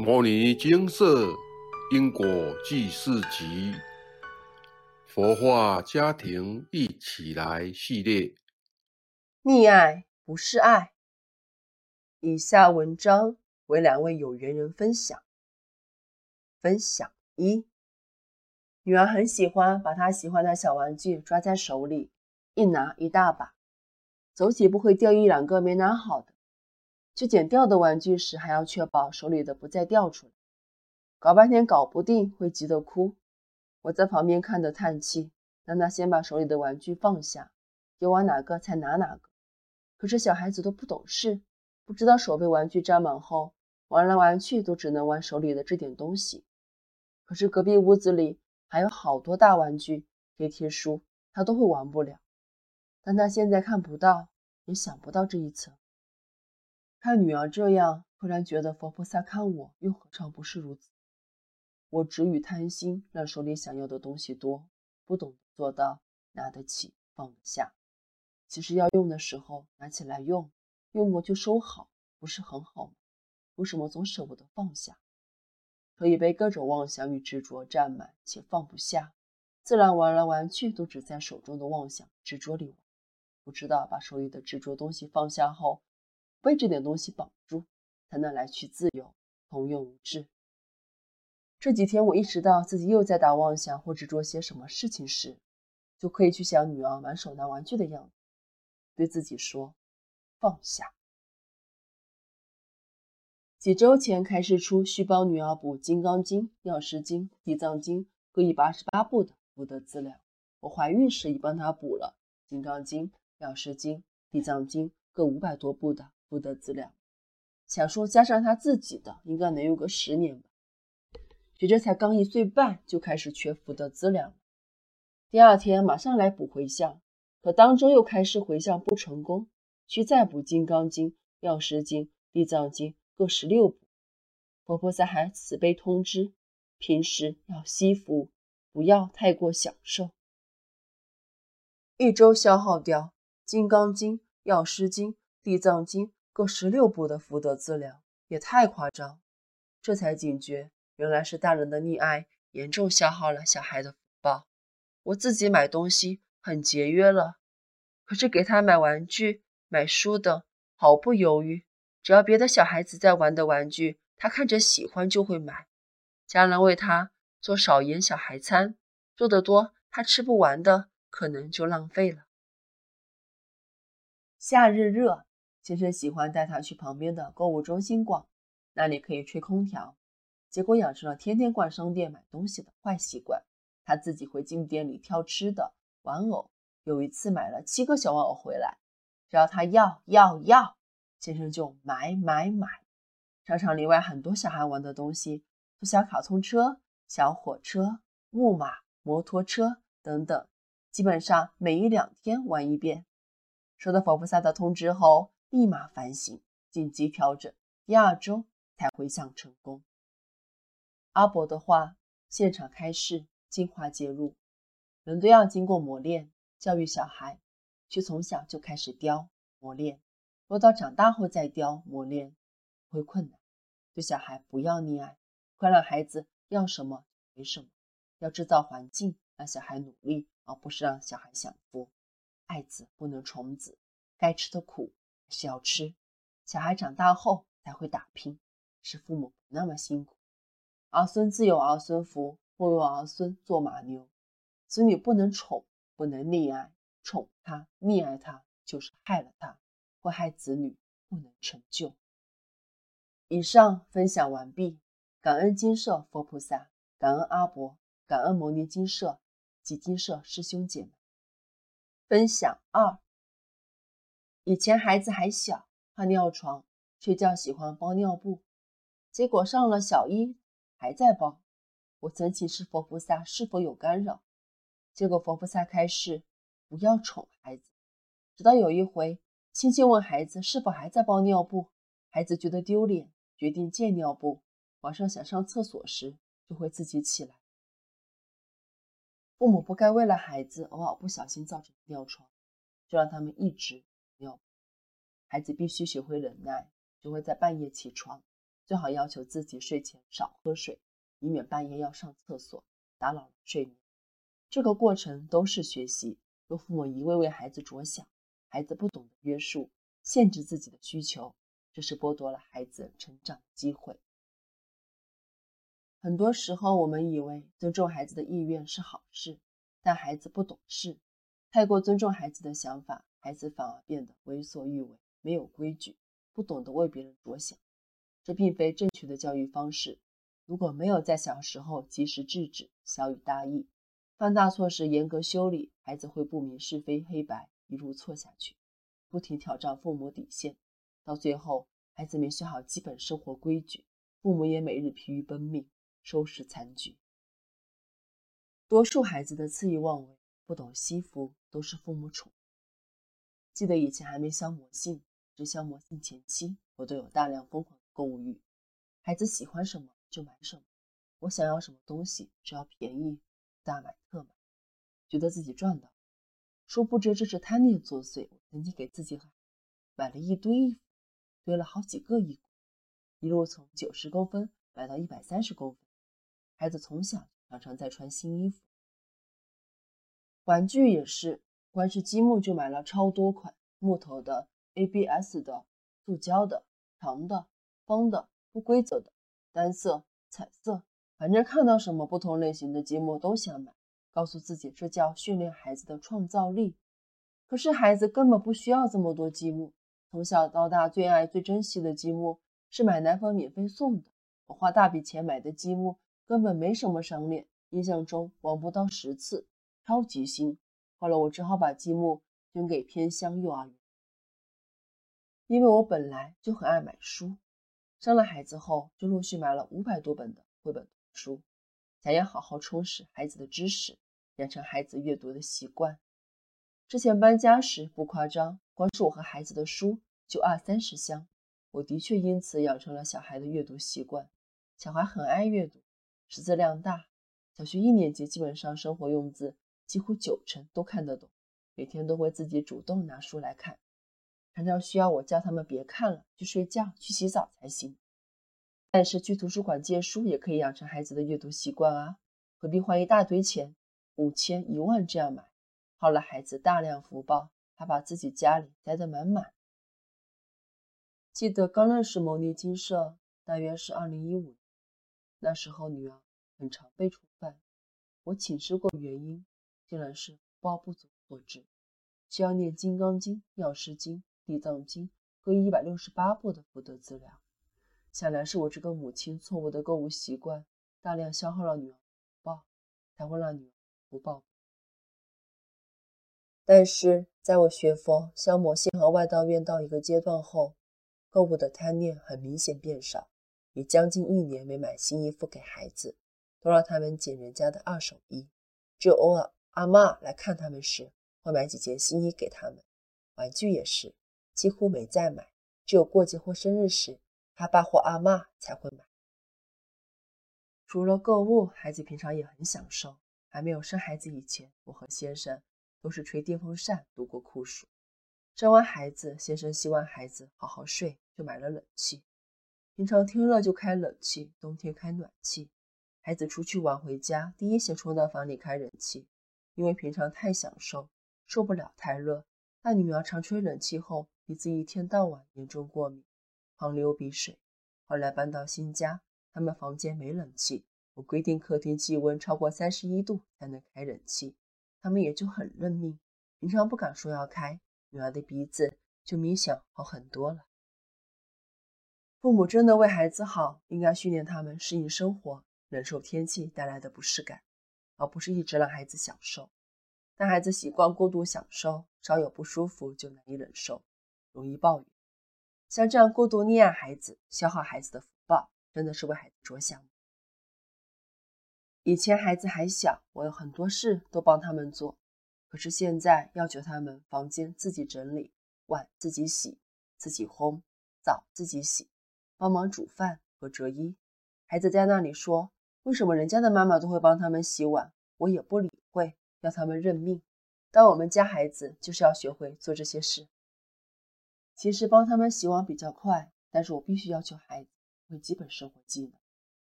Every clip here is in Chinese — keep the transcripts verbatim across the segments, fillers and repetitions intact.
牟尼精舍因果记事集佛化家庭一起来系列，溺爱不是爱。以下文章为两位有缘人分享。分享一，女儿很喜欢把她喜欢的小玩具抓在手里，一拿一大把，走几步会掉一两个没拿好的，去捡掉的玩具时还要确保手里的不再掉出来，搞半天搞不定会急得哭。我在旁边看着叹气，让他先把手里的玩具放下，给我哪个才拿哪个。可是小孩子都不懂事，不知道手被玩具沾满后，玩来玩去都只能玩手里的这点东西。可是隔壁屋子里还有好多大玩具，叠贴书他都会玩不了，但他现在看不到，也想不到这一层。看女儿这样，突然觉得佛菩萨看我又何尝不是如此。我只与贪心让手里想要的东西多，不懂得做到拿得起放得下，其实要用的时候拿起来用，用过就收好，不是很好吗？为什么总舍不得放下？可以被各种妄想与执着占满且放不下，自然玩来玩去都只在手中的妄想执着里玩，不知道把手里的执着东西放下后，被这点东西绑住，才能来去自由，同用无滞。这几天我意识到自己又在打妄想或执着些什么事情时，就可以去想女儿玩手拿玩具的样子，对自己说放下。几周前开始出需帮女儿补《金刚经》《药师经》《地藏经》各一百八十八部的福德资料，我怀孕时已帮她补了《金刚经》《药师经》《地藏经》各五百多部的福德资料，想说加上她自己的应该能有个十年吧。学着才刚一岁半就开始缺福德资粮，第二天马上来补回向，可当中又开始回向不成功，需再补金刚经、药师经、地藏经各十六部。佛菩萨还慈悲通知，平时要惜福，不要太过享受。一周消耗掉金刚经、药师经、地藏经各十六部的福德资粮，也太夸张。这才警觉，原来是大人的溺爱严重消耗了小孩的福报。我自己买东西很节约了，可是给他买玩具买书等毫不犹豫，只要别的小孩子在玩的玩具他看着喜欢就会买。家人为他做少盐小孩餐，做得多他吃不完的可能就浪费了。夏日热，先生喜欢带他去旁边的购物中心逛，那里可以吹空调，结果养成了天天逛商店买东西的坏习惯，他自己回进店里挑吃的、玩偶，有一次买了七个小玩偶回来，只要他要要要，先生就买买买。商场里外很多小孩玩的东西，有小卡通车、小火车、木马、摩托车等等，基本上每一两天玩一遍。收到佛菩萨的通知后，立马反省，紧急调整，第二周才回向成功。阿伯的话，现场开示，精华介入，人都要经过磨练，教育小孩，却从小就开始雕磨练，落到长大后再雕磨练，会困难。对小孩不要溺爱，快让孩子要什么没什么，要制造环境，让小孩努力，而不是让小孩享福。爱子不能宠子，该吃的苦还是要吃，小孩长大后才会打拼，使父母不那么辛苦。儿孙自有儿孙福，莫用儿孙做马牛。子女不能宠，不能溺爱，宠他、溺爱他就是害了他，会害子女不能成就。以上分享完毕，感恩精舍佛菩萨，感恩阿伯，感恩牟尼精舍及精舍师兄姐们。分享二，以前孩子还小，怕尿床，睡觉喜欢包尿布，结果上了小一还在包。我曾请示佛菩萨是否有干扰，结果佛菩萨开示不要宠孩子。直到有一回亲戚问孩子是否还在包尿布，孩子觉得丢脸，决定戒尿布，晚上想上厕所时就会自己起来。父母不该为了孩子偶尔不小心造成尿床就让他们一直尿布，孩子必须学会忍耐，就会在半夜起床，最好要求自己睡前少喝水，以免半夜要上厕所，打扰了睡眠。这个过程都是学习，若父母一味为孩子着想，孩子不懂得约束，限制自己的需求，这是剥夺了孩子成长的机会。很多时候我们以为尊重孩子的意愿是好事，但孩子不懂事，太过尊重孩子的想法，孩子反而变得为所欲为，没有规矩，不懂得为别人着想。这并非正确的教育方式，如果没有在小时候及时制止，小以大义，犯大错时严格修理，孩子会不明是非黑白，一路错下去，不停挑战父母底线，到最后孩子没学好基本生活规矩，父母也每日疲于奔命，收拾残局。多数孩子的肆意妄为，不懂惜福，都是父母宠。记得以前还没消魔性，至消魔性前期，我都有大量疯狂的购物欲，孩子喜欢什么就买什么，我想要什么东西只要便宜，大买特买，觉得自己赚到。殊不知这是贪念作祟，我曾经给自己喊买了一堆衣服，堆了好几个衣服，一路从九十公分买到一百三十公分，孩子从小常常在穿新衣服。玩具也是，光是积木就买了超多款，木头的、A B S 的、塑胶的、长的、方的、不规则的、单色、彩色，反正看到什么不同类型的积木都想买，告诉自己这叫训练孩子的创造力。可是孩子根本不需要这么多积木，从小到大最爱最珍惜的积木是买奶粉免费送的，我花大笔钱买的积木根本没什么商量，印象中玩不到十次，超级新，后来我只好把积木捐给偏乡幼儿园。因为我本来就很爱买书，生了孩子后就陆续买了五百多本的绘本书，想要好好充实孩子的知识，养成孩子阅读的习惯。之前搬家时不夸张，光是我和孩子的书就二三十箱，我的确因此养成了小孩的阅读习惯。小孩很爱阅读，识字量大，小学一年级基本上生活用字几乎九成都看得懂，每天都会自己主动拿书来看，常常需要我叫他们别看了，去睡觉去洗澡才行。但是去图书馆借书也可以养成孩子的阅读习惯啊，何必花一大堆钱，五千一万这样买，耗了孩子大量福报，还把自己家里塞得满满。记得刚认识牟尼精舍大约是二零一五年，那时候女儿很常被触犯，我请示过原因，竟然是福报不足所致，需要念《金刚经》、《药师经》、《地藏经》各一百六十八部的福德资料。想来是我这个母亲错误的购物习惯，大量消耗了女儿福报，才会让女儿福报。但是在我学佛、消魔性和外道怨到一个阶段后，购物的贪念很明显变少，也将近一年没买新衣服给孩子，都让他们捡人家的二手衣，只有偶尔阿嬷来看他们时会买几件新衣给他们。玩具也是，几乎没再买，只有过节或生日时他爸或阿嬷才会买。除了购物，孩子平常也很享受。还没有生孩子以前，我和先生都是吹电风扇度过酷暑。生完孩子，先生希望孩子好好睡，就买了冷气，平常天热就开冷气，冬天开暖气。孩子出去玩回家，第一先冲到房里开冷气，因为平常太享受，受不了太热。大女儿常吹冷气后，鼻子一天到晚严重过敏，狂流鼻水。后来搬到新家，他们房间没冷气，我规定客厅气温超过三十一度才能开冷气，他们也就很认命，平常不敢说要开，女儿的鼻子就明显好很多了。父母真的为孩子好，应该训练他们适应生活，忍受天气带来的不适感，而不是一直让孩子享受。但孩子习惯过度享受，稍有不舒服就难以忍受，容易抱怨。像这样过度溺爱孩子，消耗孩子的福报，真的是为孩子着想。以前孩子还小，我有很多事都帮他们做，可是现在要求他们房间自己整理，碗自己洗，自己烘，澡自己洗，帮忙煮饭和折衣。孩子在那里说，为什么人家的妈妈都会帮他们洗碗，我也不理会，要他们认命。但我们家孩子就是要学会做这些事。其实帮他们洗碗比较快，但是我必须要求孩子会基本生活技能。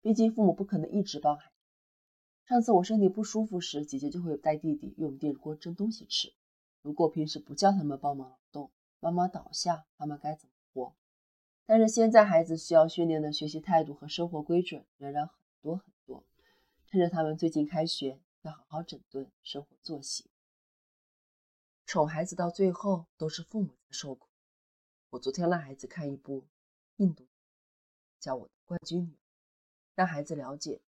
毕竟父母不可能一直帮孩子。上次我身体不舒服时，姐姐就会带弟弟用电锅蒸东西吃。如果平时不叫他们帮忙劳动，妈妈倒下，他们该怎么活？但是现在孩子需要训练的学习态度和生活规准仍然很多很多。趁着他们最近开学，要好好整顿生活作息。宠孩子到最后都是父母在受苦。我昨天让孩子看一部印度叫《我的冠军女》，让孩子了解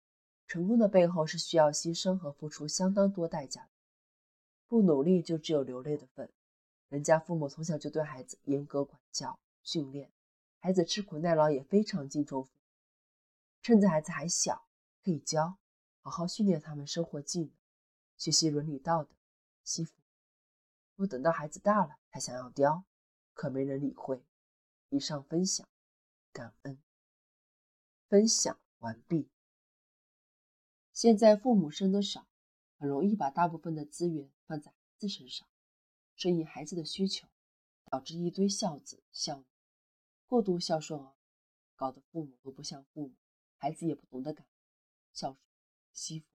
成功的背后是需要牺牲和付出相当多代价的，不努力就只有流泪的份。人家父母从小就对孩子严格管教训练，孩子吃苦耐劳也非常敬重父母。趁着孩子还小可以教，好好训练他们生活技能，学习伦理道德，惜父母。若等到孩子大了才想要雕，可没人理会。以上分享，感恩。分享完毕。现在父母生得少，很容易把大部分的资源放在孩子身上，顺应孩子的需求，导致一堆孝子孝女，过度孝顺儿，搞得父母都不像父母，孩子也不懂得感孝顺惜父。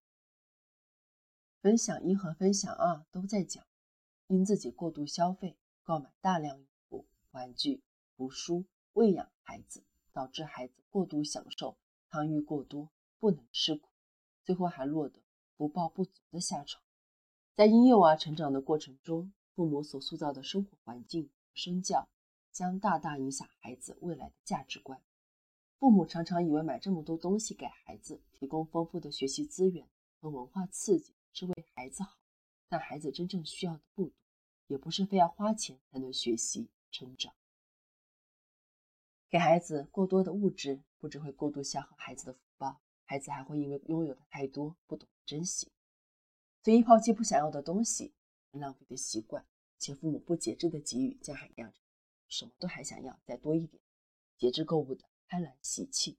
分享一和分享二都在讲，因自己过度消费，购买大量衣服、玩具、图书，喂养孩子，导致孩子过度享受，贪欲过多，不能吃苦，最后还落得福报不足的下场。在婴幼儿成长的过程中，父母所塑造的生活环境、身教，将大大影响孩子未来的价值观。父母常常以为买这么多东西给孩子，提供丰富的学习资源和文化刺激是为孩子好，但孩子真正需要的不多，也不是非要花钱才能学习成长。给孩子过多的物质，不只会过度消耗孩子的福报，孩子还会因为拥有的太多不懂珍惜，随意抛弃不想要的东西，浪费的习惯，且父母不节制的给予，将孩子养成什么都还想要再多一点，节制购物的贪婪习气。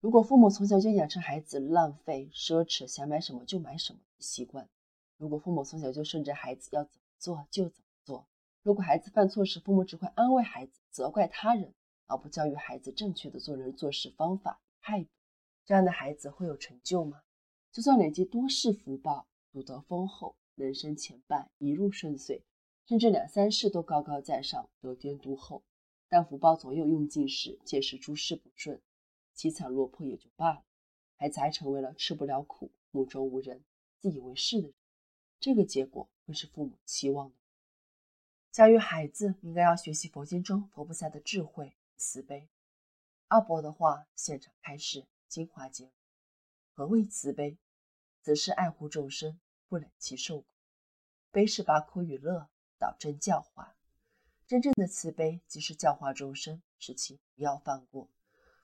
如果父母从小就养成孩子浪费奢侈，想买什么就买什么的习惯，如果父母从小就顺着孩子要怎么做就怎么做，如果孩子犯错时，父母只会安慰孩子，责怪他人，而不教育孩子正确的做人做事方法态度，这样的孩子会有成就吗？就算累积多世福报，祖德丰厚，人生前半一路顺遂，甚至两三世都高高在上，得天独厚，但福报总有用尽时，届时诸事不顺，凄惨落魄也就罢了，孩子还成为了吃不了苦、目中无人、自以为是的人，这个结果会是父母期望的。教育孩子应该要学习佛经中佛菩萨的智慧、慈悲。阿伯的话现场开示，精华结合。何谓慈悲？慈是爱护众生，不忍其受苦；悲是把苦与乐，导正教化。真正的慈悲即是教化众生，使其不要犯过。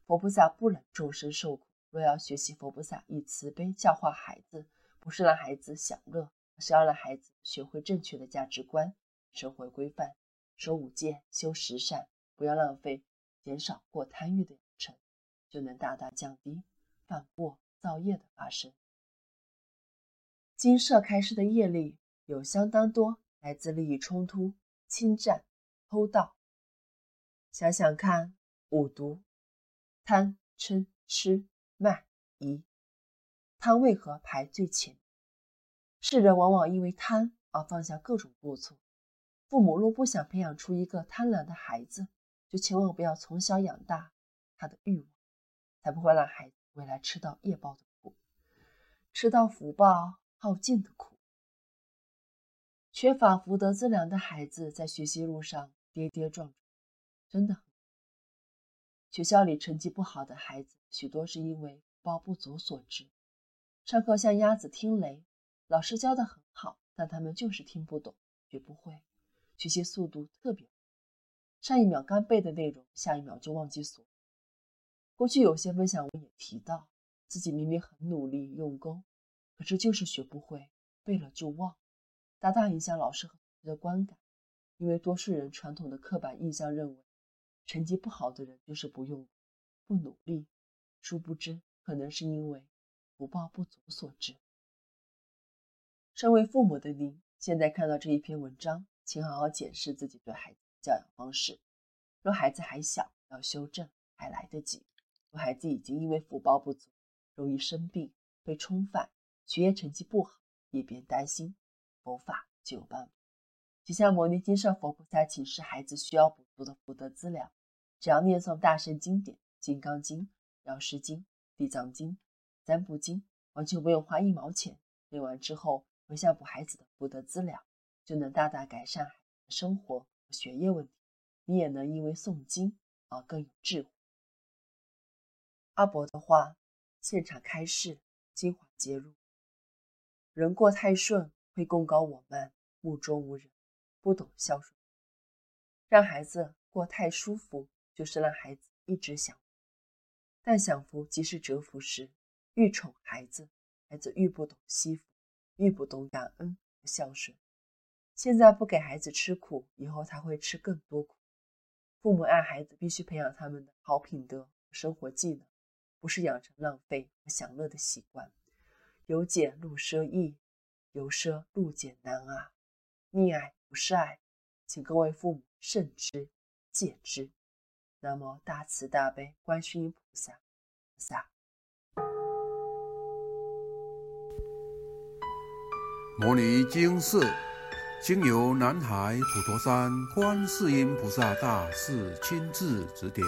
佛菩萨不忍众生受苦，若要学习佛菩萨以慈悲教化孩子，不是让孩子享乐，而是要让孩子学会正确的价值观、生活规范，守五戒、修十善，不要浪费，减少过贪欲的养成，就能大大降低犯过造业的发生。经社开示的业力有相当多来自利益冲突、侵占、偷盗。想想看，五毒：贪、嗔、痴、慢、疑。贪为何排最前？世人往往因为贪而放下各种过错。父母若不想培养出一个贪婪的孩子，就千万不要从小养大他的欲望，才不会让孩子未来吃到业报的苦，吃到福报耗尽的苦。缺乏福德资粮的孩子在学习路上跌跌撞撞，真的很。学校里成绩不好的孩子，许多是因为福报不足所致。上课像鸭子听雷，老师教得很好，但他们就是听不懂，学不会。学习速度特别快，上一秒刚背的内容，下一秒就忘记所有。过去有些分享我也提到，自己明明很努力用功，可是就是学不会，背了就忘，大大影响老师和同学的观感。因为多数人传统的刻板印象认为，成绩不好的人就是不用功、不努力，殊不知可能是因为福报不足所致。身为父母的您，现在看到这一篇文章，请好好检视自己对孩子的教养方式。若孩子还小，要修正还来得及。有孩子已经因为福报不足，容易生病、被冲犯，学业成绩不好，也别担心，佛法就有办法。释迦牟尼经上佛菩萨启示孩子需要补足的福德资粮，只要念诵大圣经典、金刚经、药师经、地藏经、三部经，完全不用花一毛钱，念完之后回向补孩子的福德资粮，就能大大改善孩子的生活和学业问题。你也能因为诵经而更有智慧。阿伯的话现场开示，精华皆入。人过太顺会功高我慢，目中无人，不懂孝顺。让孩子过太舒服，就是让孩子一直享福，但享福即是折福时，愈宠孩子，孩子愈不懂惜福，愈不懂感恩和孝顺。现在不给孩子吃苦，以后他会吃更多苦。父母爱孩子必须培养他们的好品德和生活技能，不是养成浪费和享乐的习惯。由俭入奢易，由奢入俭难啊！溺爱不是爱，请各位父母慎之戒之。南无大慈大悲观世音菩萨菩萨。摩尼经寺经由南海普陀山观世音菩萨大士亲自指点，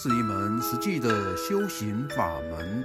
是一门实际的修行法门，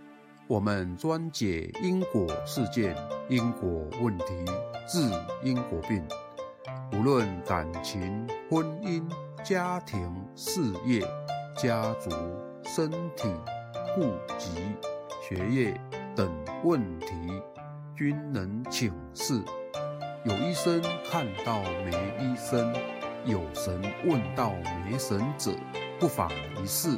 我们专解因果事件、因果问题，治因果病，无论感情、婚姻、家庭、事业、家族、身体、户籍、学业等问题，均能请示。有医生看到没医生，有神问到没神者，不妨一试。